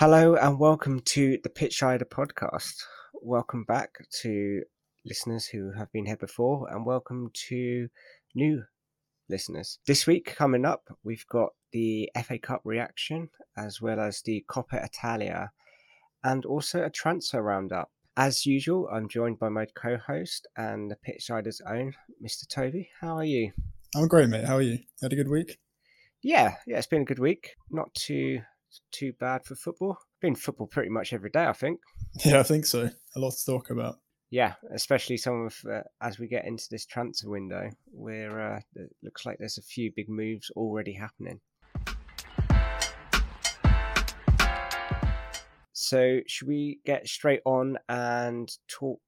Hello and welcome to the Pitchsider podcast. Welcome back to listeners who have been here before and welcome to new listeners. This week coming up, we've got the FA Cup reaction as well as the Coppa Italia and also a transfer roundup. As usual, I'm joined by my co-host and the Pitchsider's own, Mr. Toby. How are you? I'm great, mate. How are you? Had a good week? Yeah, it's been a good week. Not too bad for football. Been football pretty much every day, I think. Yeah, I think so. A lot to talk about. Yeah, especially some of as we get into this transfer window, where it looks like there's a few big moves already happening. So should we get straight on and talk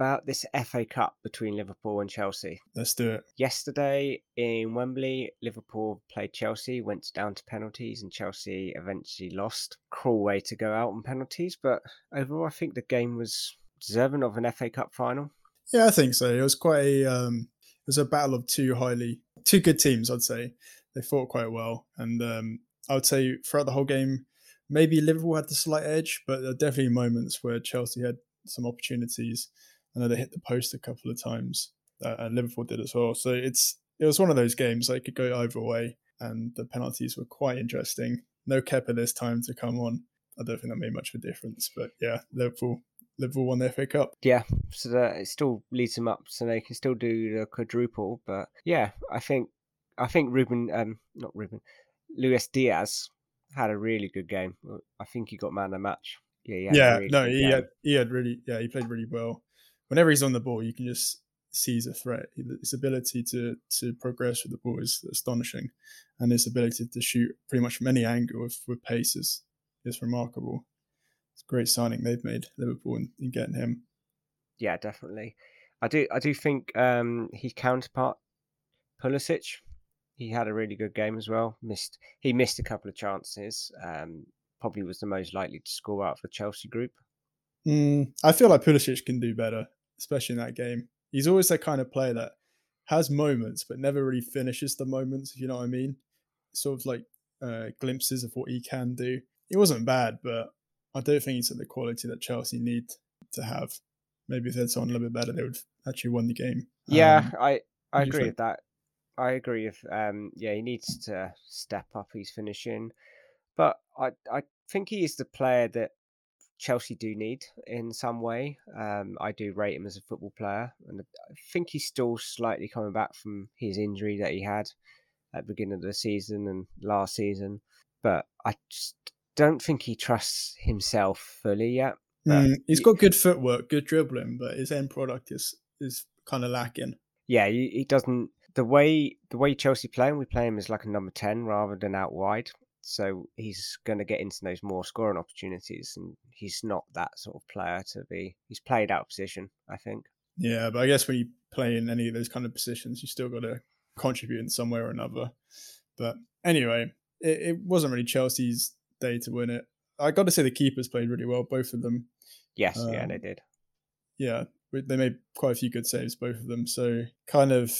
about this FA Cup between Liverpool and Chelsea? Let's do it. Yesterday in Wembley, Liverpool played Chelsea, went down to penalties and Chelsea eventually lost. Cruel way to go out on penalties, but overall I think the game was deserving of an FA Cup final. Yeah, I think so. It was quite a battle of two good teams, I'd say. They fought quite well and I would say throughout the whole game, maybe Liverpool had the slight edge, but there are definitely moments where Chelsea had some opportunities. I know they hit the post a couple of times, and Liverpool did as well. So it was one of those games that could go either way, and the penalties were quite interesting. No Kepa this time to come on. I don't think that made much of a difference, but yeah, Liverpool won the FA Cup. Yeah, so that it still leads them up, so they can still do the quadruple. But yeah, I think Luis Diaz had a really good game. I think he got man of the match. He played really well. Whenever he's on the ball, you can just seize a threat. His ability to progress with the ball is astonishing, and his ability to shoot pretty much from any angle with pace is remarkable. It's a great signing they've made, Liverpool, in getting him. Yeah, definitely. I do think his counterpart, Pulisic, he had a really good game as well. He missed a couple of chances. Probably was the most likely to score out of the Chelsea group. I feel like Pulisic can do better, especially in that game. He's always that kind of player that has moments but never really finishes the moments, if you know what I mean. Sort of like glimpses of what he can do. It wasn't bad, but I don't think he's at the quality that Chelsea need to have. Maybe if they had someone a little bit better, they would have actually won the game. Yeah, I agree with that. I agree with, he needs to step up his finishing. But I think he is the player that Chelsea do need in some way. I do rate him as a football player. And I think he's still slightly coming back from his injury that he had at the beginning of the season and last season. But I just don't think he trusts himself fully yet. He's got good footwork, good dribbling, but his end product is kind of lacking. Yeah, he doesn't... The way Chelsea play him, we play him as like a number 10 rather than out wide. So he's going to get into those more scoring opportunities, and he's not that sort of player to be. He's played out of position, I think. Yeah, but I guess when you play in any of those kind of positions, you still got to contribute in some way or another. But anyway, it wasn't really Chelsea's day to win it. I got to say the keepers played really well, both of them. Yes, they did. Yeah, they made quite a few good saves, both of them. So you kind of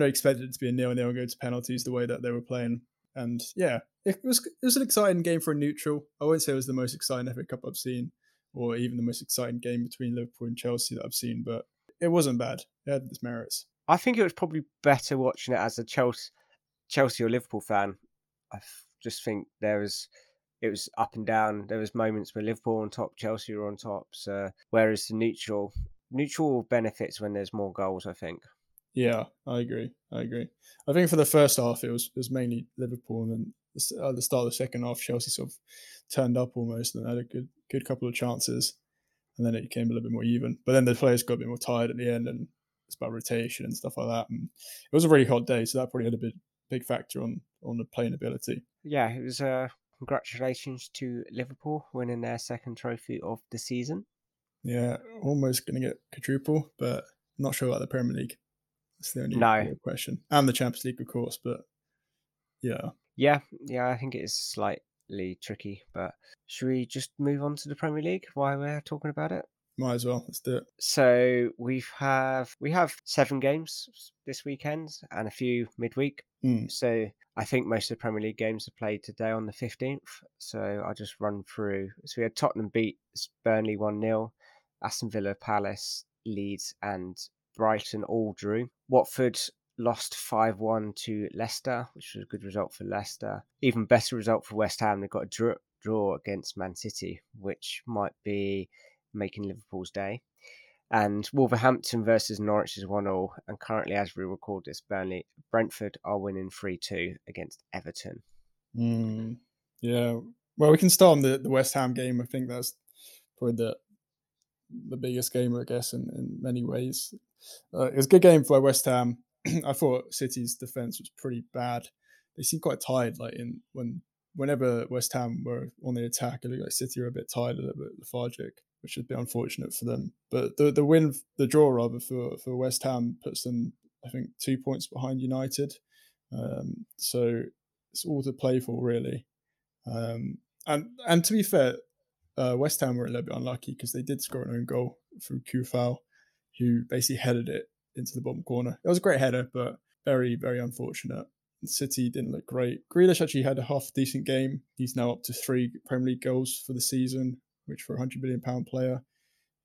expected it to be a 0-0 and go to penalties the way that they were playing. And yeah, it was an exciting game for a neutral. I wouldn't say it was the most exciting FA Cup I've seen, or even the most exciting game between Liverpool and Chelsea that I've seen, but it wasn't bad. It had its merits. I think it was probably better watching it as a Chelsea or Liverpool fan. I just think it was up and down. There was moments where Liverpool were on top, Chelsea were on top. So, whereas the neutral benefits when there's more goals, I think. Yeah, I agree. I think for the first half, it was mainly Liverpool, and then at the start of the second half, Chelsea sort of turned up almost and had a good couple of chances, and then it became a little bit more even. But then the players got a bit more tired at the end, and it's about rotation and stuff like that. And it was a really hot day, so that probably had a big factor on the playing ability. Yeah, it was congratulations to Liverpool winning their second trophy of the season. Yeah, almost going to get quadruple, but not sure about the Premier League. That's the only question. And the Champions League, of course, but yeah. Yeah, I think it is slightly tricky, but should we just move on to the Premier League while we're talking about it? Might as well. Let's do it. So we have 7 games this weekend and a few midweek. So I think most of the Premier League games are played today on the 15th. So I'll just run through. So we had Tottenham beat Burnley 1-0, Aston Villa, Palace, Leeds and Brighton all drew. Watford lost 5-1 to Leicester, which was a good result for Leicester. Even better result for West Ham. They got a draw against Man City, which might be making Liverpool's day. And Wolverhampton versus Norwich is 1-1, and currently as we record this, Brentford are winning 3-2 against Everton. Yeah, well, we can start on the West Ham game. I think that's probably the biggest game, I guess, in many ways. It was a good game for West Ham. I thought City's defence was pretty bad. They seemed quite tired. Like whenever West Ham were on the attack, it looked like City were a bit tired, a little bit lethargic, which would be unfortunate for them. But the draw for West Ham puts them, I think, 2 points behind United. So it's all to play for, really. And to be fair, West Ham were a little bit unlucky because they did score an own goal through Kufal, who basically headed it into the bottom corner. It was a great header, but very, very unfortunate. City didn't look great. Grealish actually had a half-decent game. He's now up to 3 Premier League goals for the season, which for a £100 million player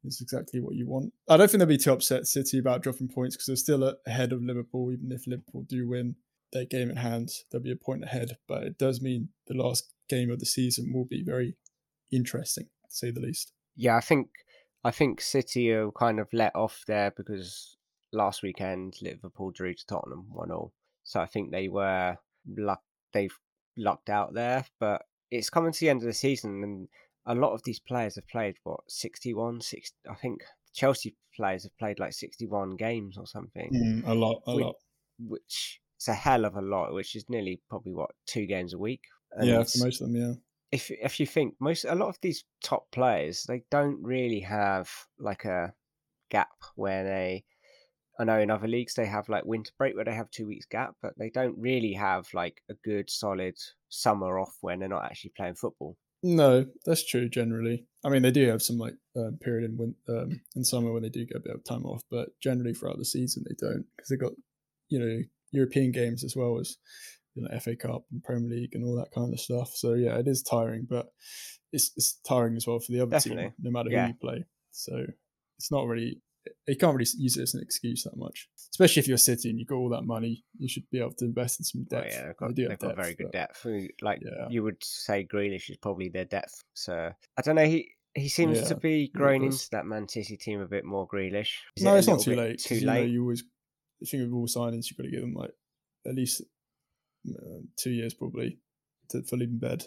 is exactly what you want. I don't think they'll be too upset, City, about dropping points because they're still ahead of Liverpool. Even if Liverpool do win their game in hand, they'll be a point ahead. But it does mean the last game of the season will be very interesting, to say the least. Yeah, I think City are kind of let off there because last weekend Liverpool drew to Tottenham 1-1. So I think they've lucked out there. But it's coming to the end of the season and a lot of these players have played, what, 61? I think Chelsea players have played like 61 games or something. A lot. Which it's a hell of a lot, which is nearly probably, what, 2 games a week? And yeah, for most of them, yeah. If you think a lot of these top players, they don't really have like a gap where they, I know in other leagues they have like winter break where they have 2 weeks gap, but they don't really have like a good solid summer off when they're not actually playing football. No, that's true generally. I mean, they do have some like period in summer when they do get a bit of time off, but generally throughout the season they don't because they've got, you know, European games as well as, you know, FA Cup and Premier League and all that kind of stuff. So yeah, it is tiring, but it's tiring as well for the other team, no matter who you play. So it's not really, you can't really use it as an excuse that much, especially if you're City and you've got all that money. You should be able to invest in some depth. Oh, yeah, they've got very good depth. Like you would say, Grealish is probably their depth. So I don't know. He seems to be growing into that Man City team a bit more. Grealish. No, it's not too late. Too late. You know, you always, the thing with all signings, you've got to give them like at least 2 years probably to fully embed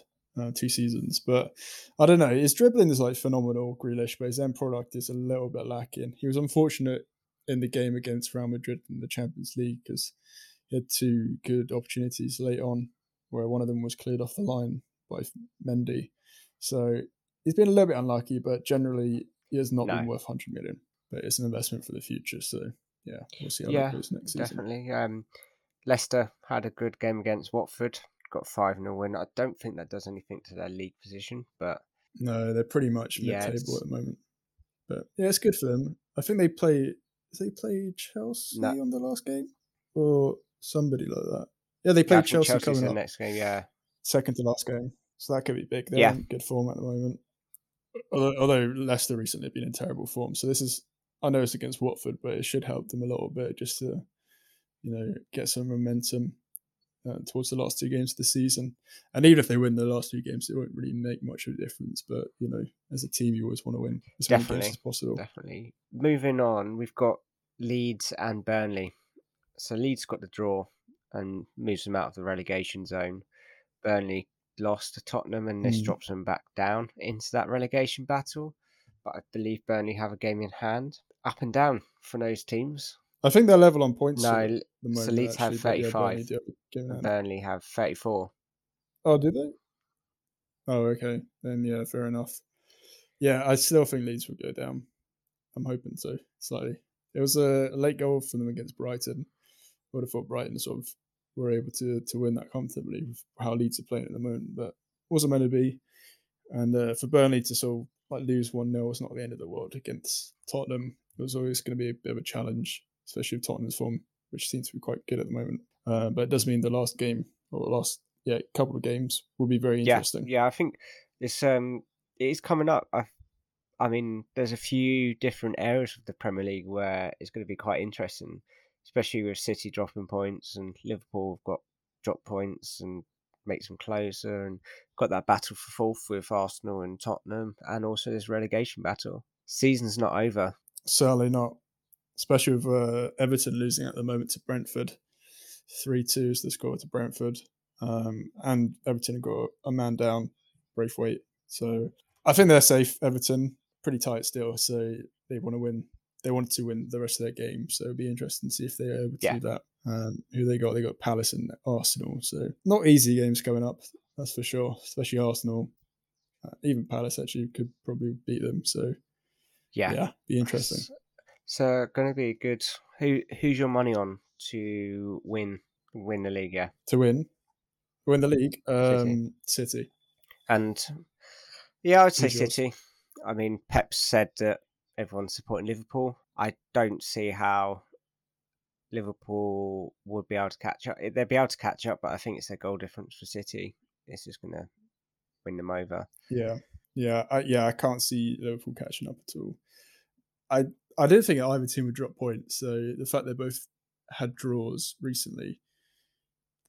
2 seasons, but I don't know, his dribbling is like phenomenal, Grealish, but his end product is a little bit lacking. He was unfortunate in the game against Real Madrid in the Champions League because he had 2 good opportunities late on where one of them was cleared off the line by Mendy, so he's been a little bit unlucky, but generally he has not been worth 100 million, but it's an investment for the future, so yeah, we'll see how that goes next season. Definitely. Leicester had a good game against Watford, got 5-0 win. I don't think that does anything to their league position, but no, they're pretty much mid-table at the moment. But yeah, it's good for them. I think they play Chelsea on the last game or somebody like that. Yeah, they play Chelsea coming up next game. Yeah, second to last game, so that could be big. They're in good form at the moment. Although Leicester recently have been in terrible form, so this is, I know it's against Watford, but it should help them a little bit just to, you know, get some momentum towards the last 2 games of the season. And even if they win the last 2 games, it won't really make much of a difference. But, you know, as a team, you always want to win as many games as possible. Definitely. Moving on, we've got Leeds and Burnley. So Leeds got the draw and moves them out of the relegation zone. Burnley lost to Tottenham and this drops them back down into that relegation battle. But I believe Burnley have a game in hand. Up and down for those teams. I think they're level on points. No, so Leeds have 35. Burnley have 34. Oh, do they? Oh, okay. Then, yeah, fair enough. Yeah, I still think Leeds will go down. I'm hoping so, slightly. It was a late goal for them against Brighton. I would have thought Brighton sort of were able to win that comfortably with how Leeds are playing at the moment, but it wasn't meant to be. And for Burnley to sort of like lose 1-0 is not the end of the world. Against Tottenham, it was always going to be a bit of a challenge, especially with Tottenham's form, which seems to be quite good at the moment. But it does mean the last game, or the last couple of games, will be very interesting. Yeah, I think it's it is coming up. I mean, there's a few different areas of the Premier League where it's going to be quite interesting, especially with City dropping points and Liverpool have got drop points and make them closer, and got that battle for fourth with Arsenal and Tottenham, and also this relegation battle. Season's not over. Certainly not, especially with Everton losing at the moment to Brentford. 3-2 is the score to Brentford, and Everton have got a man down, Braithwaite. So I think they're safe, Everton. Pretty tight still, so they want to win. They wanted to win the rest of their game, so it'll be interesting to see if they're able to do that. Who they got? They got Palace and Arsenal, so not easy games coming up, that's for sure. Especially Arsenal, even Palace actually could probably beat them. So be interesting. So going to be good. Who's your money on to win the league? Yeah, to win the league. City. And I would say City. I mean, Pep said that everyone's supporting Liverpool. I don't see how Liverpool would be able to catch up. They'd be able to catch up, but I think it's their goal difference for City. It's just going to win them over. I can't see Liverpool catching up at all. I don't think either team would drop points, so the fact they both had draws recently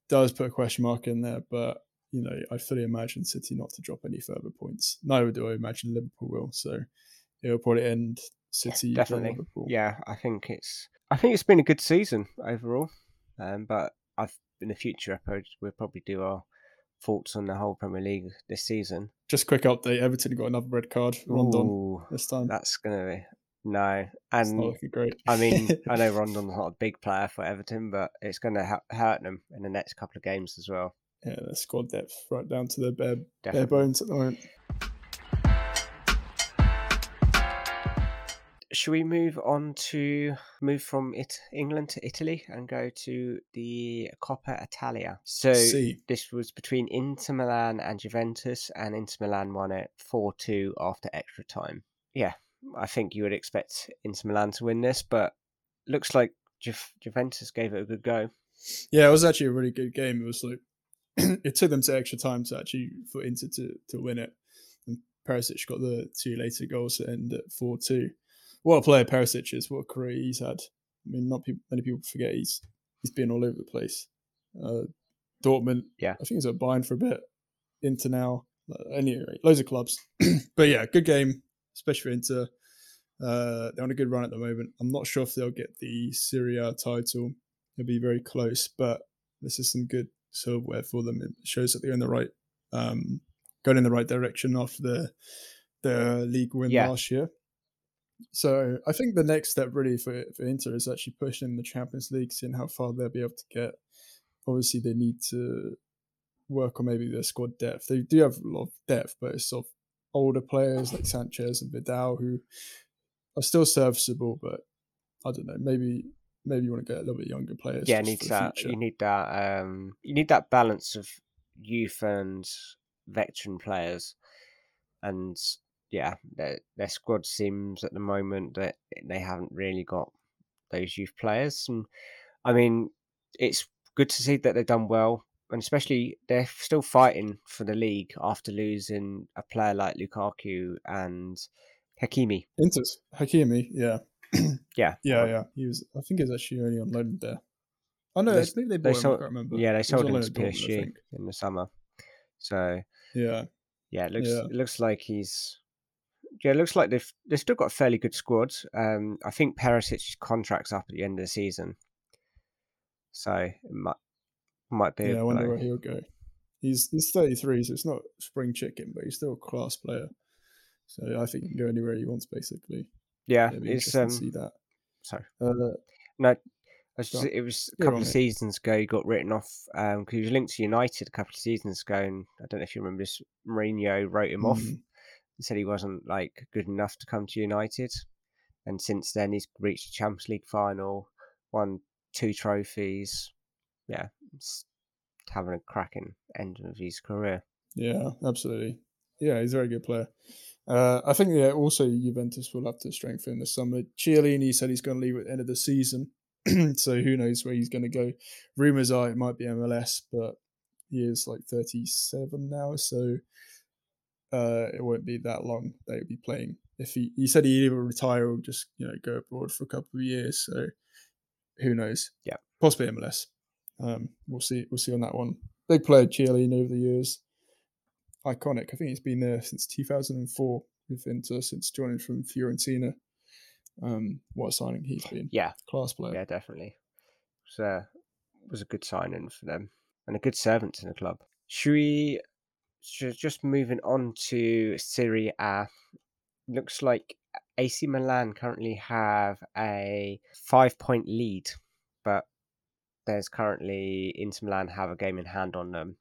does put a question mark in there, but I fully imagine City not to drop any further points. Neither do I imagine Liverpool will, so it'll probably end City and Liverpool. Yeah, I think it's been a good season overall, but in the future we'll probably do our thoughts on the whole Premier League this season. Just a quick update: Everton got another red card, Rondon. Ooh, this time. That's gonna be no, and it's not looking great. I mean, I know Rondon's not a big player for Everton, but it's gonna hurt them in the next couple of games as well. Yeah, their squad depth right down to their bare bones at the moment. Should we move from England to Italy and go to the Coppa Italia? So this was between Inter Milan and Juventus, and Inter Milan won it 4-2 after extra time. Yeah, I think you would expect Inter Milan to win this, but looks like Juventus gave it a good go. Yeah, it was actually a really good game. It was like it took them to extra time to actually for Inter to win it, and Perisic got the two later goals to end at 4-2. What a player Perisic is! What a career he's had. I mean, many people forget he's been all over the place. Dortmund, I think he's at Bayern for a bit. Inter now, anyway, loads of clubs. But yeah, good game, especially for Inter. They're on a good run at the moment. I'm not sure if they'll get the Serie A title. It'll be very close, but this is some good silverware for them. It shows that they're in the right, going in the right direction after the league win last year. So I think the next step really for Inter is actually pushing in the Champions League, seeing how far they'll be able to get. Obviously, they need to work on maybe their squad depth. They do have a lot of depth, but it's sort of older players like Sanchez and Vidal who are still serviceable, but I don't know, maybe you want to get a little bit younger players. Yeah, you need that balance of youth and veteran players. And yeah, their squad seems at the moment that they haven't really got those youth players. And I mean, it's good to see that they've done well, and especially they're still fighting for the league after losing a player like Lukaku and Hakimi. Inter's Hakimi, yeah. I think he was actually only on loan there. Oh no, maybe they bought him. I can't remember. Yeah, they sold him to PSG in the summer. So it looks like he's. Yeah, it looks like they've still got a fairly good squad. I think Perisic's contract's up at the end of the season, so it might be. Yeah, I wonder where he'll go. He's 33, so it's not spring chicken, but he's still a class player. So I think he can go anywhere he wants, basically. Yeah, it's see that. Sorry, no, it was a couple of seasons ago. He got written off because he was linked to United a couple of seasons ago, and I don't know if you remember this. Mourinho wrote him off. Said he wasn't good enough to come to United, and since then he's reached the Champions League final, won 2 trophies. Yeah, it's having a cracking end of his career. Yeah, absolutely. Yeah, he's a very good player. I think, yeah, also Juventus will have to strengthen this summer. Chiellini said he's going to leave at the end of the season, so who knows where he's going to go. Rumours are it might be MLS, but he is like 37 now, so it won't be that long that he'll be playing. If he said he'd either retire or just, you know, go abroad for a couple of years, so who knows? Yeah, possibly MLS. We'll see on that one. Big player Chiellini over the years. Iconic. I think he's been there since 2004 with Inter, since joining from Fiorentina. What a signing he's been. Yeah. Class player. Yeah, definitely. It was a good signing for them and a good servant to the club. Should we just moving on to Serie A? Looks like AC Milan currently have a 5-point lead, but there's currently Inter Milan have a game in hand on them.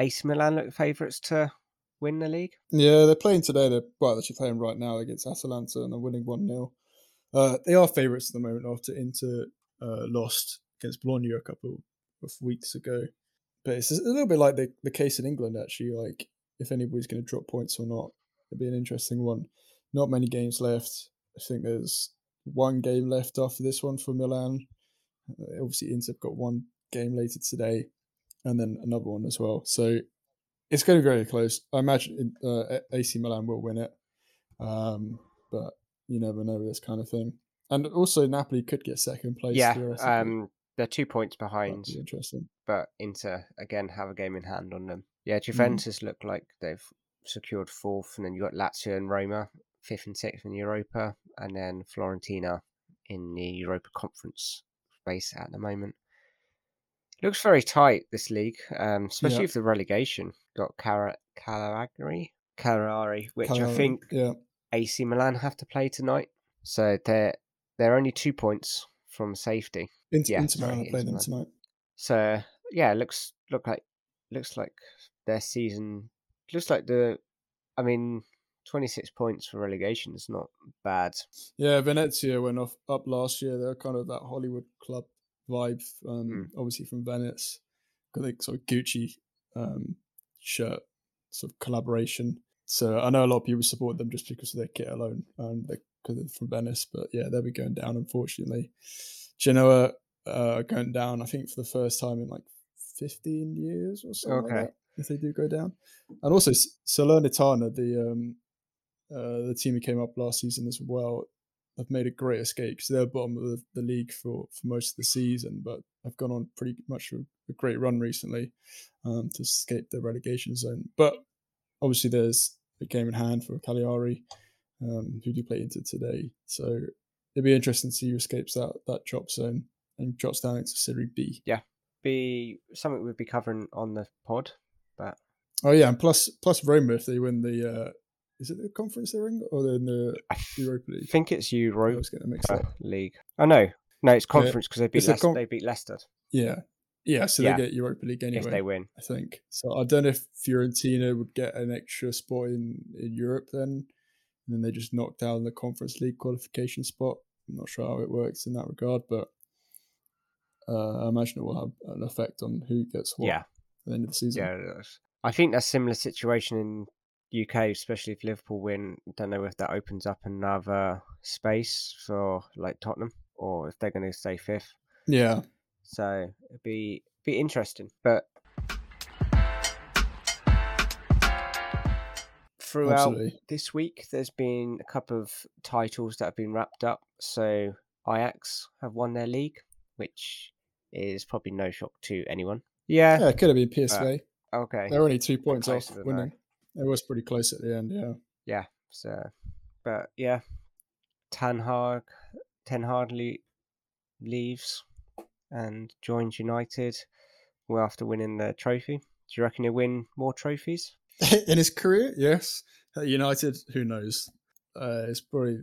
AC Milan look favourites to win the league? Yeah, they're playing today. They're actually playing right now against Atalanta and they're winning 1-0. They are favourites at the moment after Inter lost against Bologna a couple of weeks ago. But it's a little bit like the case in England, actually. Like, if anybody's going to drop points or not, it'd be an interesting one. Not many games left. I think there's one game left after this one for Milan. Obviously, Inter have got one game later today. And then another one as well. So it's going to go very close. I imagine AC Milan will win it. But you never know with this kind of thing. And also Napoli could get second place. Yeah, they're 2 points behind. Interesting. But Inter, again, have a game in hand on them. Yeah, Juventus look like they've secured fourth. And then you've got Lazio and Roma, fifth and sixth in Europa. And then Fiorentina in the Europa Conference space at the moment. Looks very tight, this league, especially with the relegation. Got Cagliari, which I think AC Milan have to play tonight. So they're only 2 points from safety. Inter Milan play them tonight. So yeah, looks like their season looks like 26 points for relegation is not bad. Yeah, Venezia went up last year. They're kind of that Hollywood club vibe, obviously from Venice, got the sort of Gucci shirt sort of collaboration. So I know a lot of people support them just because of their kit alone, because they're from Venice. But yeah, they'll be going down, unfortunately. Genoa going down, I think, for the first time in like 15 years or something like that, if they do go down. And also Salernitana, the team who came up last season as well, have made a great escape because they're bottom of the league for most of the season, but have gone on pretty much a great run recently to escape the relegation zone. But obviously there's a game in hand for Cagliari, who do play Inter today. So it'd be interesting to see who escapes that drop zone and drops down into Serie B. Yeah, be something we'd be covering on the pod. But oh yeah, and plus Roma, if they win the... is it the conference they're in or in the Europa League? I think it's Europa League. Oh, no, it's conference because they beat Leicester. Yeah. Yeah, so they get Europa League anyway. If they win. I think. So I don't know if Fiorentina would get an extra spot in Europe then. And then they just knocked down the Conference League qualification spot. I'm not sure how it works in that regard, but I imagine it will have an effect on who gets what at the end of the season. Yeah, it does. I think that's a similar situation in UK, especially if Liverpool win. Don't know if that opens up another space for like Tottenham or if they're going to stay fifth. Yeah. So it'd be interesting. But throughout this week, there's been a couple of titles that have been wrapped up. So Ajax have won their league, which is probably no shock to anyone. Yeah. Yeah, it could have been PSV. Okay. They're only 2 points off winning. It was pretty close at the end, yeah. Yeah, so, but yeah, Ten Hag leaves and joins United after winning the trophy. Do you reckon he'll win more trophies? In his career, yes. At United, who knows? It's probably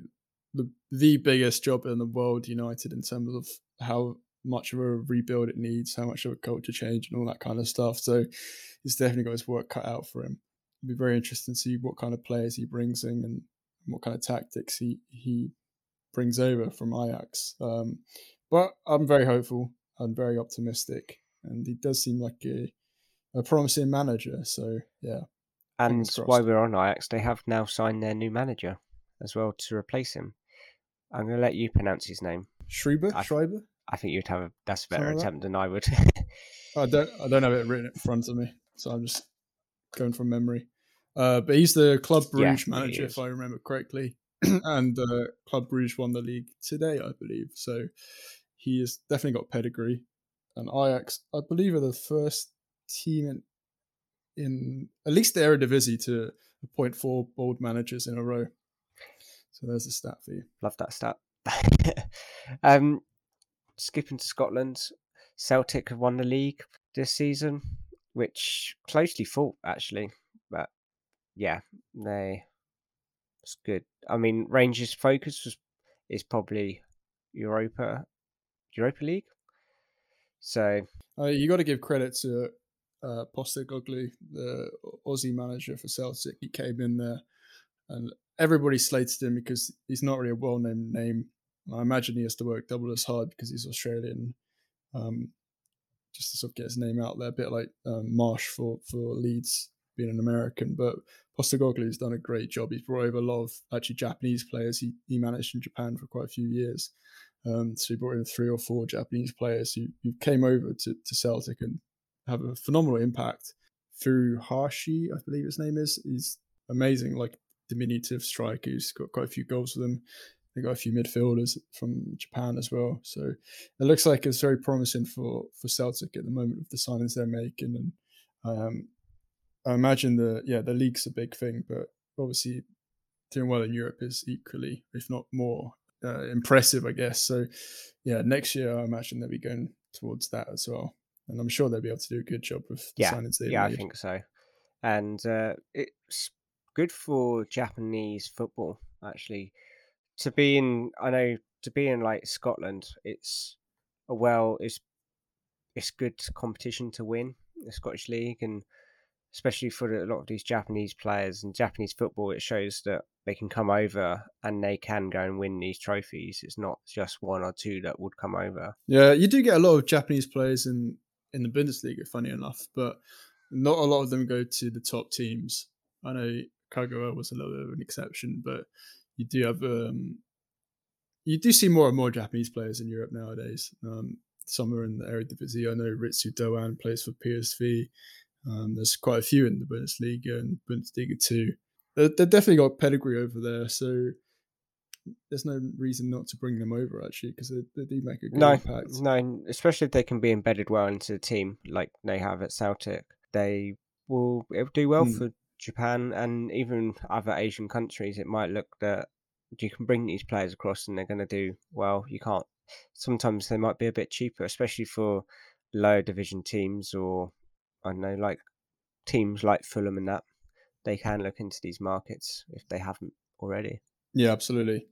the biggest job in the world, United, in terms of how much of a rebuild it needs, how much of a culture change and all that kind of stuff. So he's definitely got his work cut out for him. It'd be very interesting to see what kind of players he brings in and what kind of tactics he brings over from Ajax. But I'm very hopeful and very optimistic. And he does seem like a promising manager. So, yeah. And while we're on Ajax, they have now signed their new manager as well to replace him. I'm going to let you pronounce his name. Schreiber? I think you'd have that's a better attempt than I would. I don't have it written in front of me, so I'm just going from memory. But he's the Club Brugge manager, if I remember correctly. And Club Brugge won the league today, I believe. So he has definitely got pedigree. And Ajax, I believe, are the first team in at least the Eredivisie to appoint 4 bold managers in a row. So there's a stat for you. Love that stat. Skipping to Scotland, Celtic have won the league this season, which closely fought, actually. But yeah, it's good. I mean, Rangers' focus is probably Europa League. So you got to give credit to Postecoglou, the Aussie manager for Celtic. He came in there and everybody slated him because he's not really a well-known name. And I imagine he has to work double as hard because he's Australian, just to sort of get his name out there, a bit like Marsh for Leeds being an American. But Postecoglou's done a great job. He's brought over a lot of actually Japanese players. He managed in Japan for quite a few years. So he brought in 3 or 4 Japanese players who came over to Celtic and have a phenomenal impact. Furuhashi, I believe his name is. He's amazing, like diminutive striker. He's got quite a few goals with him. They got a few midfielders from Japan as well. So it looks like it's very promising for Celtic at the moment with the signings they're making. And I imagine the league's a big thing, but obviously doing well in Europe is equally, if not more, impressive, I guess. So yeah, next year I imagine they'll be going towards that as well. And I'm sure they'll be able to do a good job with the signings they've made. Yeah, I think so. And it's good for Japanese football, actually. To be in like Scotland, it's good competition to win the Scottish League, and especially for a lot of these Japanese players and Japanese football, it shows that they can come over and they can go and win these trophies. It's not just 1 or 2 that would come over. Yeah, you do get a lot of Japanese players in the Bundesliga, funny enough, but not a lot of them go to the top teams. I know Kagawa was a little bit of an exception, but you do have see more and more Japanese players in Europe nowadays. Some are in the Eredivisie. I know Ritsu Doan plays for PSV. There's quite a few in the Bundesliga and Bundesliga 2. They've definitely got pedigree over there, so there's no reason not to bring them over, actually, because they do make a good impact. No, especially if they can be embedded well into the team like they have at Celtic. It will do well for Japan and even other Asian countries. It might look that you can bring these players across and they're going to do well. You can't. Sometimes they might be a bit cheaper, especially for lower division teams or, I don't know, like teams like Fulham and that. They can look into these markets if they haven't already. Yeah, absolutely.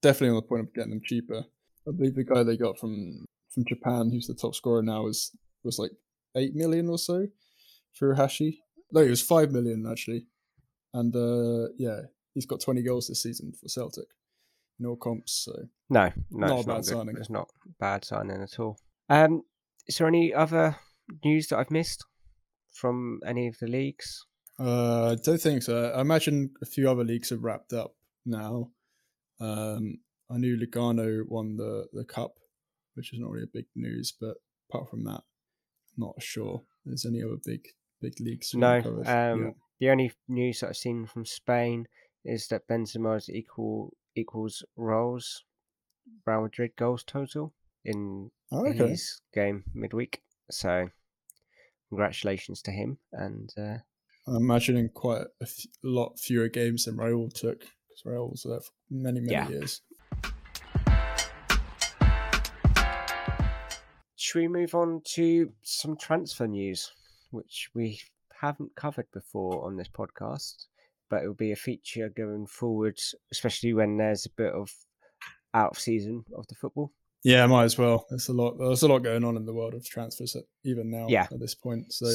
Definitely on the point of getting them cheaper. I believe the guy they got from Japan, who's the top scorer now, was like 8 million or so for Furuhashi. No, it was 5 million, actually. And, he's got 20 goals this season for Celtic in all comps. So Not a bad signing. It's not a bad signing at all. Is there any other news that I've missed from any of the leagues? I don't think so. I imagine a few other leagues have wrapped up now. I knew Lugano won the Cup, which is not really big news, but apart from that, not sure there's any other big leagues. No, The only news that I've seen from Spain is that Benzema's equals Raul's Real Madrid goals total in his game midweek. So congratulations to him. And I'm imagining quite a lot fewer games than Raul took, because Raul was there for many, many years. Should we move on to some transfer news, which we haven't covered before on this podcast, but it'll be a feature going forward, especially when there's a bit of out of season of the football. Yeah, might as well. There's a lot going on in the world of transfers even now at this point. So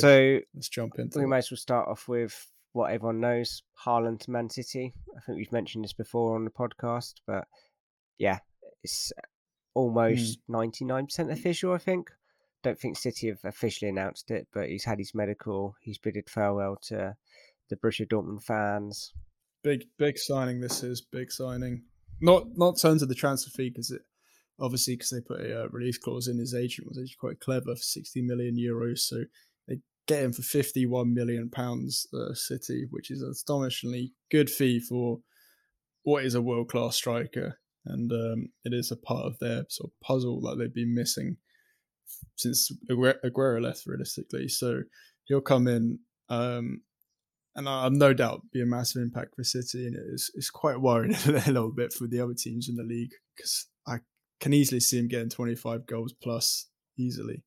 let's jump into it. We might as well start off with what everyone knows, Haaland to Man City. I think we've mentioned this before on the podcast, but yeah, it's almost 99% official, I think. Don't think City have officially announced it, but he's had his medical. He's bidded farewell to the Borussia Dortmund fans. Big signing this is, big signing. Not in terms of the transfer fee, because they put a release clause in. His agent was actually quite clever for 60 million euros, so they get him for 51 million pounds, City, which is an astonishingly good fee for what is a world-class striker, and it is a part of their sort of puzzle that they've been missing since Aguero left, realistically. So he'll come in, and I'll no doubt be a massive impact for City, and it's quite worrying a little bit for the other teams in the league, because I can easily see him getting 25 goals plus easily.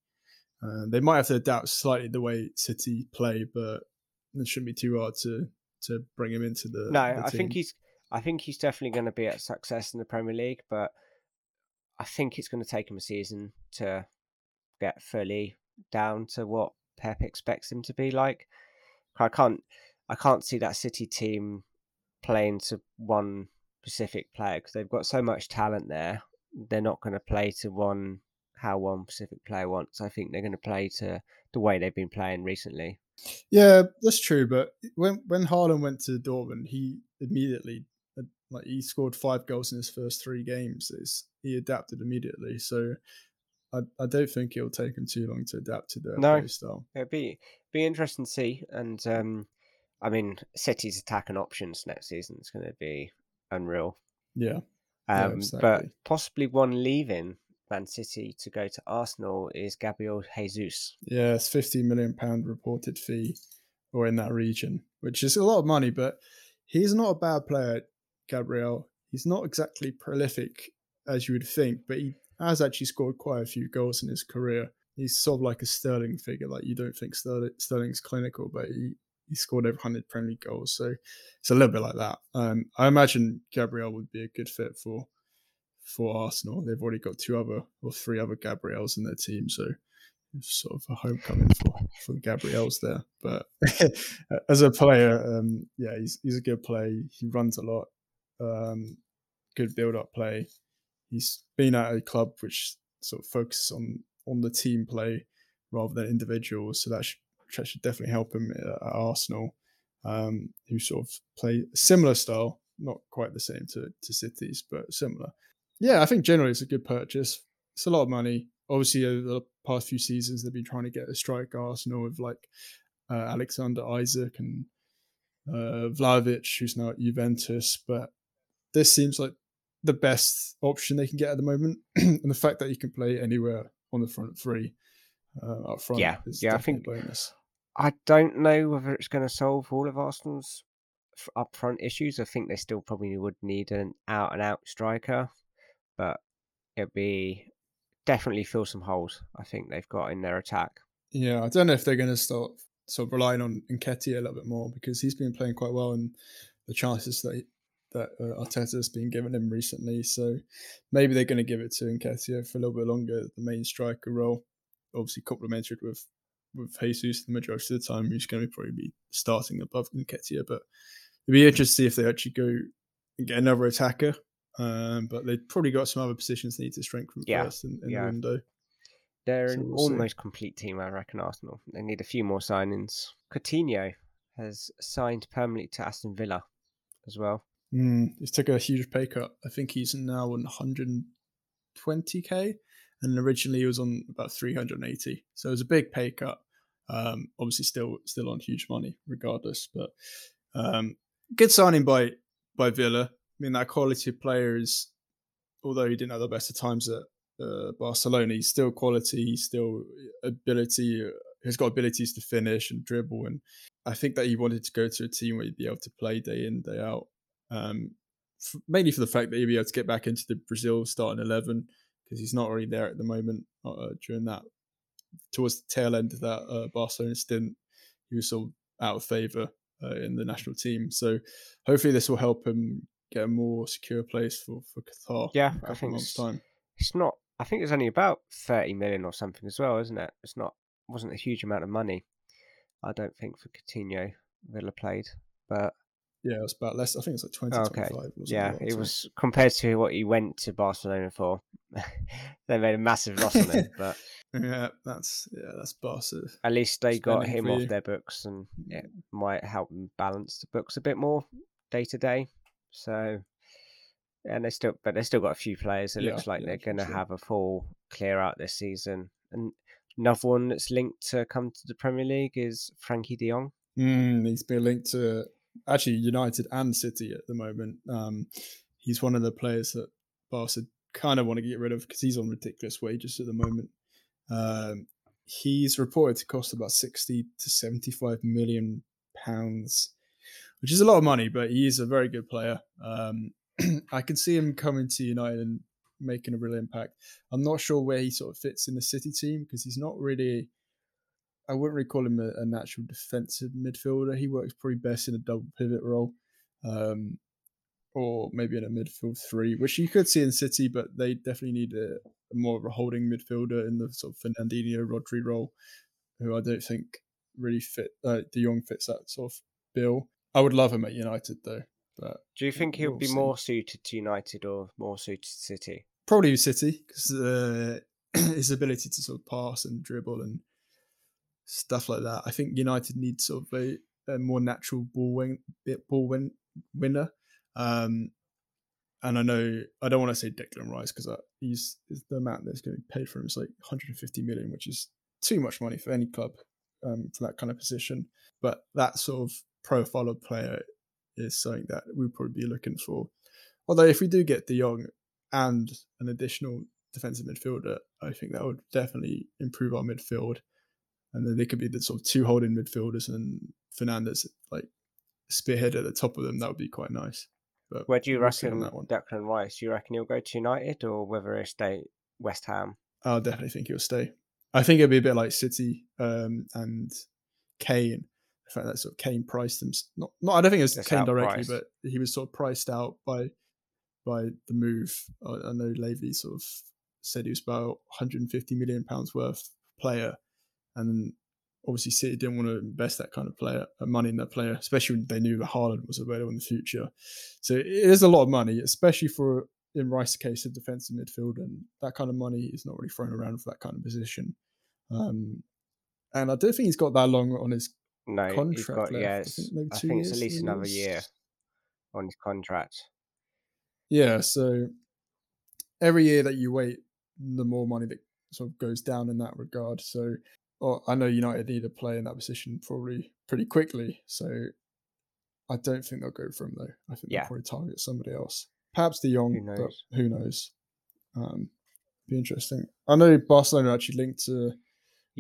They might have to adapt slightly the way City play, but it shouldn't be too hard to bring him into the. No, the team. I think he's definitely going to be a success in the Premier League, but I think it's going to take him a season to get fully down to what Pep expects him to be like. I can't see that City team playing to one specific player, because they've got so much talent there. They're not going to play to how one specific player wants. I think they're going to play to the way they've been playing recently. Yeah, that's true. But when Haaland went to Dortmund, he immediately he scored 5 goals in his first 3 games. He adapted immediately. So I don't think it'll take him too long to adapt to their play style. It'll be interesting to see. And City's attacking options next season is going to be unreal. Yeah. Exactly. But possibly one leaving Man City to go to Arsenal is Gabriel Jesus. Yeah, it's £50 million reported fee, or in that region, which is a lot of money. But he's not a bad player, Gabriel. He's not exactly prolific as you would think, but he has actually scored quite a few goals in his career. He's sort of like a Sterling figure. Like, you don't think Sterling's clinical, but he scored over 100 Premier League goals, so it's a little bit like that. I imagine Gabriel would be a good fit for Arsenal. They've already got 3 other Gabriels in their team, so it's sort of a homecoming for Gabriels there. But as a player, he's a good player. He runs a lot, good build-up play. He's been at a club which sort of focuses on the team play rather than individuals, so that should definitely help him at Arsenal, who sort of play a similar style, not quite the same to City's, but similar. Yeah, I think generally it's a good purchase. It's a lot of money. Obviously, over the past few seasons, they've been trying to get a striker Arsenal with Alexander Isaac and Vlahovic, who's now at Juventus. But this seems like the best option they can get at the moment. And the fact that you can play anywhere on the front three up front is definitely a bonus. I don't know whether it's going to solve all of Arsenal's upfront issues. I think they still probably would need an out-and-out striker, but it'll be definitely fill some holes I think they've got in their attack. Yeah, I don't know if they're going to start sort of relying on Nketiah a little bit more, because he's been playing quite well and the chances that Arteta's been giving him recently. So maybe they're going to give it to Nketiah for a little bit longer, the main striker role, obviously complemented with Jesus the majority of the time, who's going to probably be starting above Nketiah. But it'd be interesting to see if they actually go and get another attacker. But they've probably got some other positions they need to strengthen first in the window. They're an almost complete team, I reckon, Arsenal. They need a few more signings. Coutinho has signed permanently to Aston Villa as well. He's taken a huge pay cut. I think he's now on 120k, and originally he was on about 380. So it was a big pay cut. Obviously, still on huge money, regardless. But good signing by Villa. I mean, that quality of player is, although he didn't have the best of times at Barcelona, he's still quality, he's still ability, he's got abilities to finish and dribble. And I think that he wanted to go to a team where he'd be able to play day in, day out, mainly for the fact that he'd be able to get back into the Brazil starting 11, because he's not really there at the moment. Towards the tail end of that Barcelona stint, he was sort of out of favour in the national team. So hopefully this will help him get a more secure place for Qatar. Yeah, I think it's not. I think it's only about 30 million or something as well, isn't it? It's not. Wasn't a huge amount of money, I don't think, for Coutinho. Villa played, but Yeah, it was about less. I think it's like 2025. Yeah, it was compared to what he went to Barcelona for. They made a massive loss on it, but yeah, that's Barca. At least they got him off their books, and it might help them balance the books a bit more day to day. So, and they still got a few players. It looks like they're going to have a full clear out this season. And another one that's linked to come to the Premier League is Frankie de Jong. He's been linked to actually United and City at the moment. He's one of the players that Barca kind of want to get rid of because he's on ridiculous wages at the moment. He's reported to cost about 60 to 75 million pounds, which is a lot of money, but he is a very good player. I can see him coming to United and making a real impact. I'm not sure where he sort of fits in the City team because he's not really... I wouldn't really call him a natural defensive midfielder. He works probably best in a double pivot role, or maybe in a midfield three, which you could see in City, but they definitely need a more of a holding midfielder in the sort of Fernandinho, Rodri role, who I don't think really fit. De Jong fits that sort of bill. I would love him at United though. But do you think he'll be more suited to United or more suited to City? Probably City, because his ability to sort of pass and dribble and stuff like that. I think United needs sort of a more natural ball winner. And I know I don't want to say Declan Rice because he's the amount that's going to be paid for him is like 150 million, which is too much money for any club for that kind of position. But that sort of profile of player is something that we'll probably be looking for. Although if we do get De Jong and an additional defensive midfielder, I think that would definitely improve our midfield. And then they could be the sort of two holding midfielders and Fernandes like spearhead at the top of them. That would be quite nice. But where do you reckon Declan Rice? Do you reckon he'll go to United or whether he'll stay West Ham? I definitely think he'll stay. I think it'll be a bit like City and Kane. In fact, that sort of Kane priced him. Not I don't think it was Kane directly, but he was sort of priced out by the move. I know Levy sort of said he was about 150 million pounds worth player. And obviously City didn't want to invest that kind of money in that player, especially when they knew that Haaland was available in the future. So it is a lot of money, especially for, in Rice's case, a defensive midfielder. And that kind of money is not really thrown around for that kind of position. And I don't think he's got that long on his contract left. Yeah, I think it's at least another year on his contract. Yeah, so every year that you wait, the more money that sort of goes down in that regard. So... Well, I know United need a player in that position probably pretty quickly, so I don't think they'll go for him, though. I think they'll probably target somebody else. Perhaps De Jong, but who knows? Be interesting. I know Barcelona actually linked to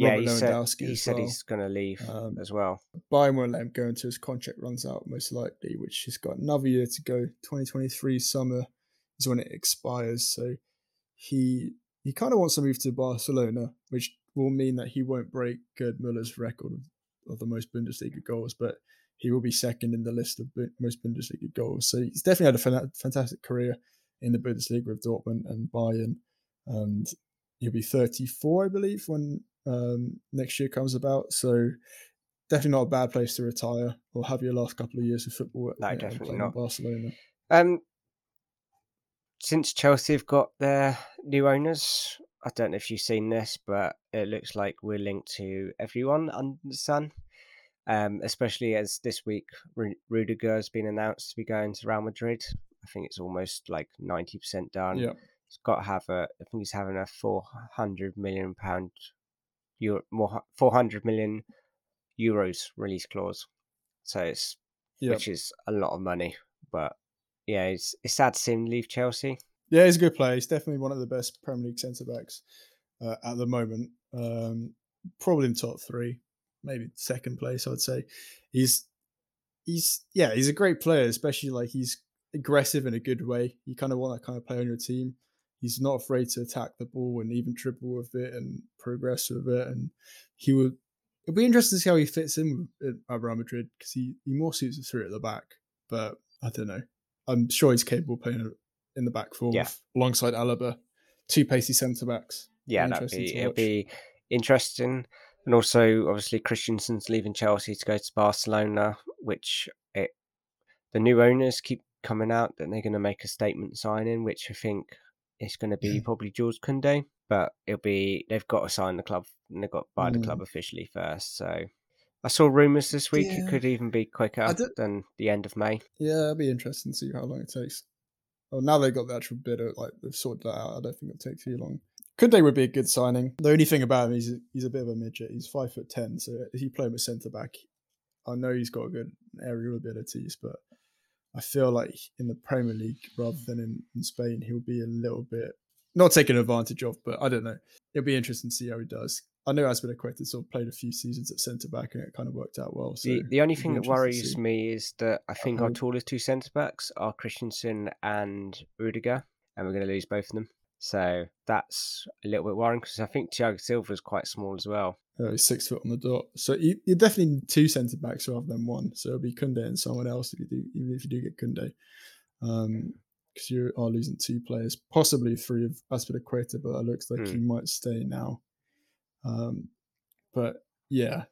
Robert Lewandowski. He said he's going to leave as well. Bayern won't let him go until his contract runs out, most likely, which he's got another year to go. 2023 summer is when it expires, so he kind of wants to move to Barcelona, which... will mean that he won't break Gerd Müller's record of the most Bundesliga goals, but he will be second in the list of most Bundesliga goals. So he's definitely had a fantastic career in the Bundesliga with Dortmund and Bayern, and he'll be 34, I believe, when next year comes about. So definitely not a bad place to retire or have your last couple of years of football definitely not. Barcelona. Since Chelsea have got their new owners, I don't know if you've seen this, but it looks like we're linked to everyone under the sun, especially as this week Rudiger has been announced to be going to Real Madrid. I think it's almost like 90% done. Yeah. He's got to have I think he's having a €400 million release clause. So it's, which is a lot of money, but yeah, it's sad to see him leave Chelsea. Yeah, he's a good player. He's definitely one of the best Premier League centre-backs at the moment. Probably in top three, maybe second place, I'd say. He's a great player, especially like he's aggressive in a good way. You kind of want that kind of player on your team. He's not afraid to attack the ball and even dribble with it and progress with it. And it'll be interesting to see how he fits in at Real Madrid because he more suits the three at the back. But I don't know. I'm sure he's capable of playing in the back four alongside Alaba, two pacey centre-backs. Yeah, it'll be interesting. And also, obviously, Christensen's leaving Chelsea to go to Barcelona, which the new owners keep coming out that they're going to make a statement signing, which I think is going to be probably Jules Koundé, but it'll be, they've got to sign the club and they've got to buy the club officially first. So I saw rumours this week it could even be quicker than the end of May. Yeah, it'll be interesting to see how long it takes. Well, now they've got the actual bid, like they've sorted that out. I don't think it'll take too long. Koundé would be a good signing. The only thing about him is he's a bit of a midget. He's 5'10", so if you play him at centre back, I know he's got good aerial abilities, but I feel like in the Premier League rather than in Spain, he'll be a little bit not taken advantage of. But I don't know. It'll be interesting to see how he does. I know Azpilicueta sort of played a few seasons at centre back and it kind of worked out well. So the only thing that worries me is that I think our tallest two centre backs are Christensen and Rudiger, and we're going to lose both of them. So that's a little bit worrying because I think Thiago Silva is quite small as well. Oh, he's 6 foot on the dot. So you definitely need two centre backs rather than one. So it'll be Koundé and someone else if you do, even if you do get Koundé, because you are losing two players, possibly three of Azpilicueta, but it looks like he might stay now. But yeah,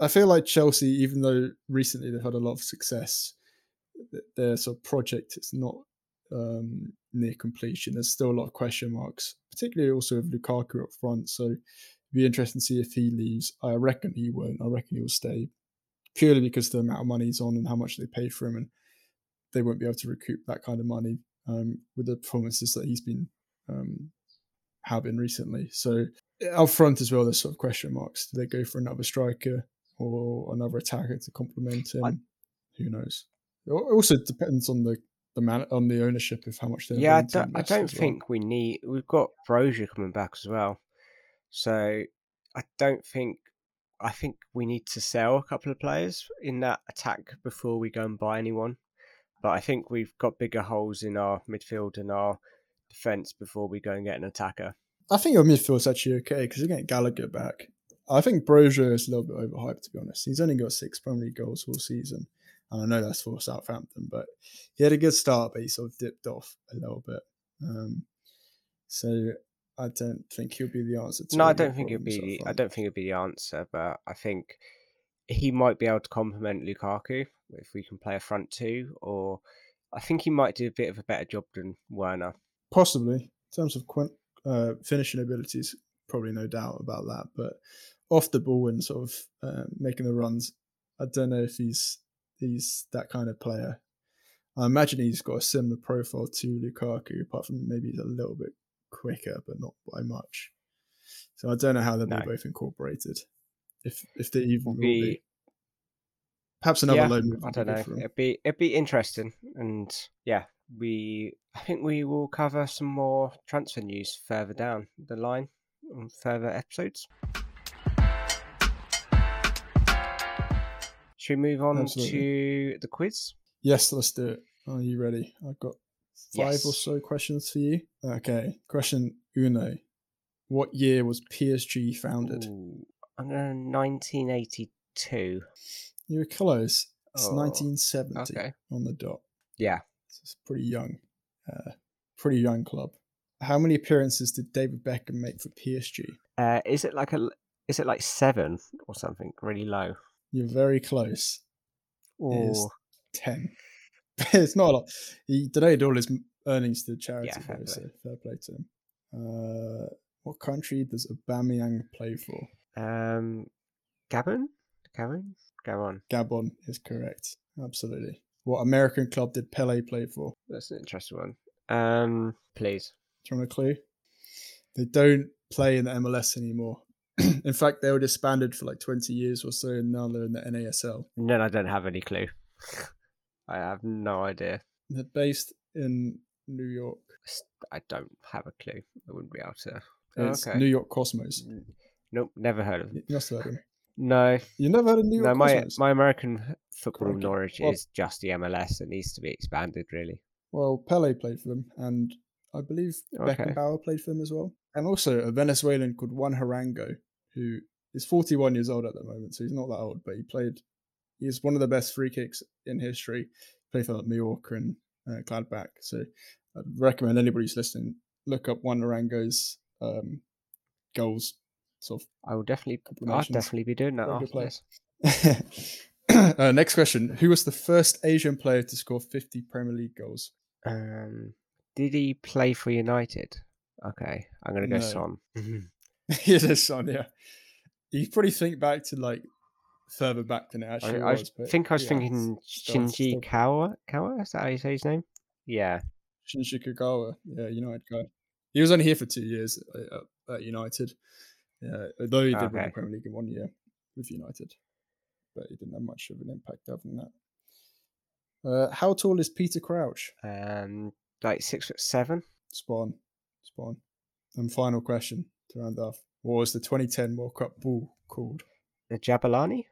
I feel like Chelsea, even though recently they've had a lot of success, their sort of project is not near completion. There's still a lot of question marks, particularly also with Lukaku up front. So it'd be interesting to see if he leaves. I reckon he won't. I reckon he'll stay purely because the amount of money he's on and how much they pay for him, and they won't be able to recoup that kind of money with the performances that he's been having recently. So up front as well, there's sort of question marks. Do they go for another striker or another attacker to complement him? Who knows? It also depends on the ownership of how much they're. Yeah, I don't think we need. We've got Brozier coming back as well, so I don't think. I think we need to sell a couple of players in that attack before we go and buy anyone. But I think we've got bigger holes in our midfield and our defence before we go and get an attacker. I think your midfield's actually okay because you're getting Gallagher back. I think Brozier is a little bit overhyped, to be honest. He's only got 6 Premier League goals all season. And I know that's for Southampton, but he had a good start, but he sort of dipped off a little bit. So I don't think he'll be the answer. I don't think he'll be the answer, but I think he might be able to complement Lukaku if we can play a front two, or I think he might do a bit of a better job than Werner. Possibly. In terms of finishing abilities, probably no doubt about that, but off the ball and sort of making the runs, I don't know if he's that kind of player. I imagine he's got a similar profile to Lukaku, apart from maybe he's a little bit quicker, but not by much. So I don't know how they'll be both incorporated, if they even will be. Perhaps another loan move. I don't know. It'd be interesting, and yeah, I think we will cover some more transfer news further down the line on further episodes. Should we move on to the quiz? Yes, let's do it. Are you ready? I've got 5 or so questions for you. Okay, question uno. What year was PSG founded? I'm going to 1982. You were close. It's 1970 on the dot. Yeah. It's pretty young. Pretty young club. How many appearances did David Beckham make for PSG? Is it like 7 or something? Really low. You're very close. It's 10. It's not a lot. He donated all his earnings to charity, so fair play to him. What country does Aubameyang play for? Gabon is correct. Absolutely. What American club did Pelé play for? That's an interesting one. Please. Do you want a clue? They don't play in the MLS anymore. In fact, they were disbanded for like 20 years or so, and now they're in the NASL. No, I don't have any clue. I have no idea. They're based in New York. I don't have a clue. I wouldn't be able to. It's New York Cosmos. Nope, never heard of them. You must have heard of them. No. You never heard of New York Cosmos? My American football knowledge is just the MLS. It needs to be expanded, really. Well, Pelé played for them, and I believe Beckenbauer played for them as well. And also a Venezuelan called Juan Arango, who is 41 years old at the moment, so he's not that old, but he's one of the best free kicks in history. He played for Mallorca and Gladbach. So I'd recommend anybody who's listening, look up Juan Arango's goals. Sort of I will definitely be doing that after this. Next question. Who was the first Asian player to score 50 Premier League goals? Did he play for United? Okay, I'm going to go Son. He is Son, yeah. You probably think back to like further back than it actually I was thinking Shinji Kawa. Kawa? Is that how you say his name? Yeah. Shinji Kagawa. Yeah, United guy. He was only here for 2 years at United. Though he did win the Premier League in 1 year with United. But he didn't have much of an impact other than that. How tall is Peter Crouch? Like 6'7". Spawn. And final question to round off. What was the 2010 World Cup ball called? The Jabulani?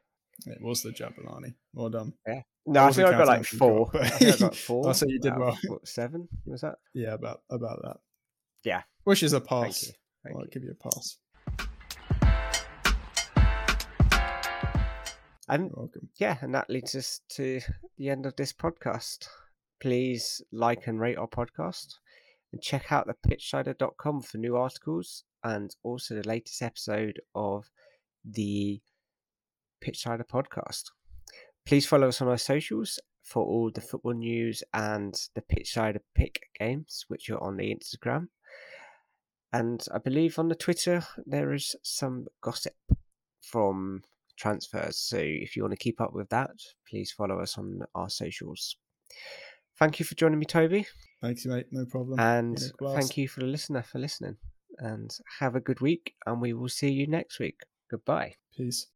It was the Jabulani. Well done. Yeah. No, I think I got like four. I'll say you did well. What, 7? Was that? Yeah, about that. Yeah. Which is a pass. Thank you. I'll give you a pass. And that leads us to the end of this podcast. Please like and rate our podcast and check out the pitchsider.com for new articles and also the latest episode of the Pitchsider podcast. Please follow us on our socials for all the football news and the Pitchsider pick games, which are on the Instagram. And I believe on the Twitter, there is some gossip from transfers, so if you want to keep up with that, please follow us on our socials. Thank you for joining me, Toby. Thanks, mate. No problem. And thank you for the listener for listening, and have a good week, and we will see you next week. Goodbye. Peace.